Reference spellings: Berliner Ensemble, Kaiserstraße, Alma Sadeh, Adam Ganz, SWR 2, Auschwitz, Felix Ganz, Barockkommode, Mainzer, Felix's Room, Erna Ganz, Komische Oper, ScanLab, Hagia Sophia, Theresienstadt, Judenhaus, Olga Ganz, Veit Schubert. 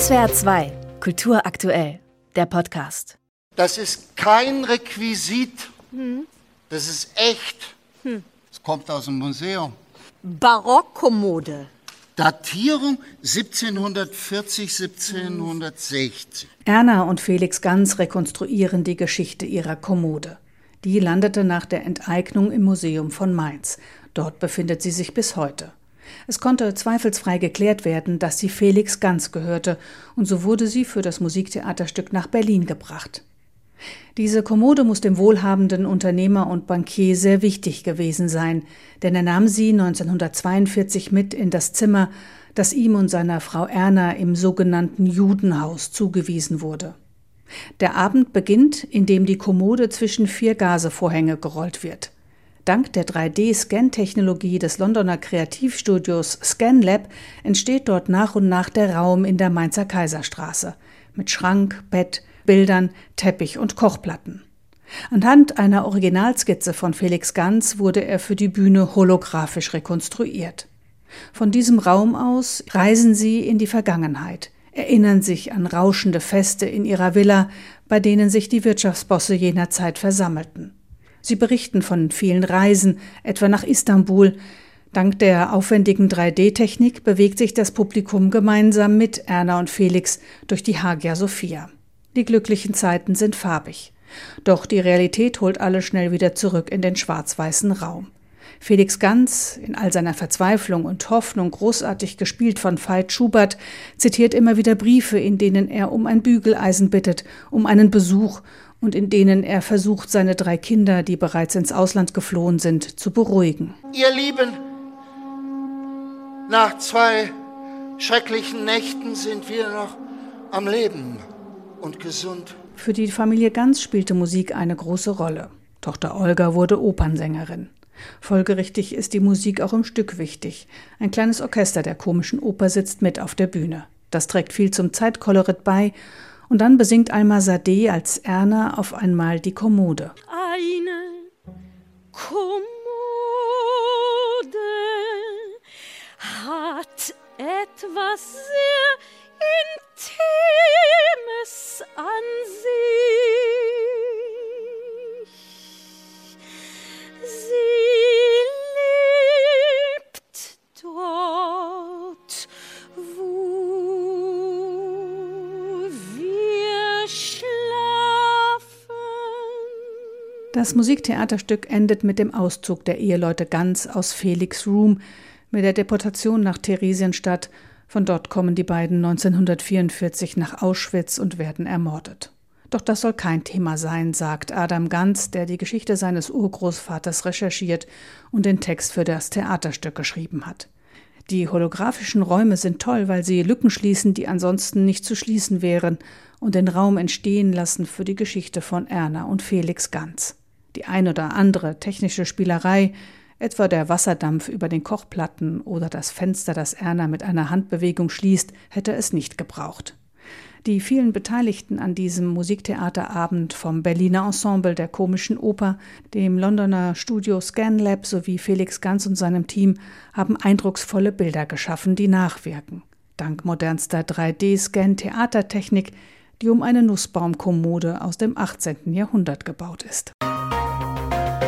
SWR 2, Kultur aktuell, der Podcast. Das ist kein Requisit, das ist echt. Das kommt aus dem Museum. Barockkommode. Datierung 1740, 1760. Erna und Felix Ganz rekonstruieren die Geschichte ihrer Kommode. Die landete nach der Enteignung im Museum von Mainz. Dort befindet sie sich bis heute. Es konnte zweifelsfrei geklärt werden, dass sie Felix Ganz gehörte, und so wurde sie für das Musiktheaterstück nach Berlin gebracht. Diese Kommode muss dem wohlhabenden Unternehmer und Bankier sehr wichtig gewesen sein, denn er nahm sie 1942 mit in das Zimmer, das ihm und seiner Frau Erna im sogenannten Judenhaus zugewiesen wurde. Der Abend beginnt, indem die Kommode zwischen 4 Gasevorhänge gerollt wird. Dank der 3D-Scan-Technologie des Londoner Kreativstudios ScanLab entsteht dort nach und nach der Raum in der Mainzer Kaiserstraße mit Schrank, Bett, Bildern, Teppich und Kochplatten. Anhand einer Originalskizze von Felix Ganz wurde er für die Bühne holographisch rekonstruiert. Von diesem Raum aus reisen sie in die Vergangenheit, erinnern sich an rauschende Feste in ihrer Villa, bei denen sich die Wirtschaftsbosse jener Zeit versammelten. Sie berichten von vielen Reisen, etwa nach Istanbul. Dank der aufwendigen 3D-Technik bewegt sich das Publikum gemeinsam mit Erna und Felix durch die Hagia Sophia. Die glücklichen Zeiten sind farbig. Doch die Realität holt alle schnell wieder zurück in den schwarz-weißen Raum. Felix Ganz, in all seiner Verzweiflung und Hoffnung großartig gespielt von Veit Schubert, zitiert immer wieder Briefe, in denen er um ein Bügeleisen bittet, um einen Besuch, und in denen er versucht, seine 3 Kinder, die bereits ins Ausland geflohen sind, zu beruhigen. Ihr Lieben, nach 2 schrecklichen Nächten sind wir noch am Leben und gesund. Für die Familie Ganz spielte Musik eine große Rolle. Tochter Olga wurde Opernsängerin. Folgerichtig ist die Musik auch im Stück wichtig. Ein kleines Orchester der Komischen Oper sitzt mit auf der Bühne. Das trägt viel zum Zeitkolorit bei. Und dann besingt Alma Sadeh als Erna auf einmal die Kommode. Eine Kommode hat etwas sehr Intimes an sich. Sie lebt dort, Das Musiktheaterstück endet mit dem Auszug der Eheleute Ganz aus Felix's Room, mit der Deportation nach Theresienstadt. Von dort kommen die beiden 1944 nach Auschwitz und werden ermordet. Doch das soll kein Thema sein, sagt Adam Ganz, der die Geschichte seines Urgroßvaters recherchiert und den Text für das Theaterstück geschrieben hat. Die holographischen Räume sind toll, weil sie Lücken schließen, die ansonsten nicht zu schließen wären, und den Raum entstehen lassen für die Geschichte von Erna und Felix Ganz. Die ein oder andere technische Spielerei, etwa der Wasserdampf über den Kochplatten oder das Fenster, das Erna mit einer Handbewegung schließt, hätte es nicht gebraucht. Die vielen Beteiligten an diesem Musiktheaterabend, vom Berliner Ensemble der Komischen Oper, dem Londoner Studio ScanLab sowie Felix Ganz und seinem Team, haben eindrucksvolle Bilder geschaffen, die nachwirken. Dank modernster 3D-Scan-Theatertechnik, die um eine Nussbaumkommode aus dem 18. Jahrhundert gebaut ist.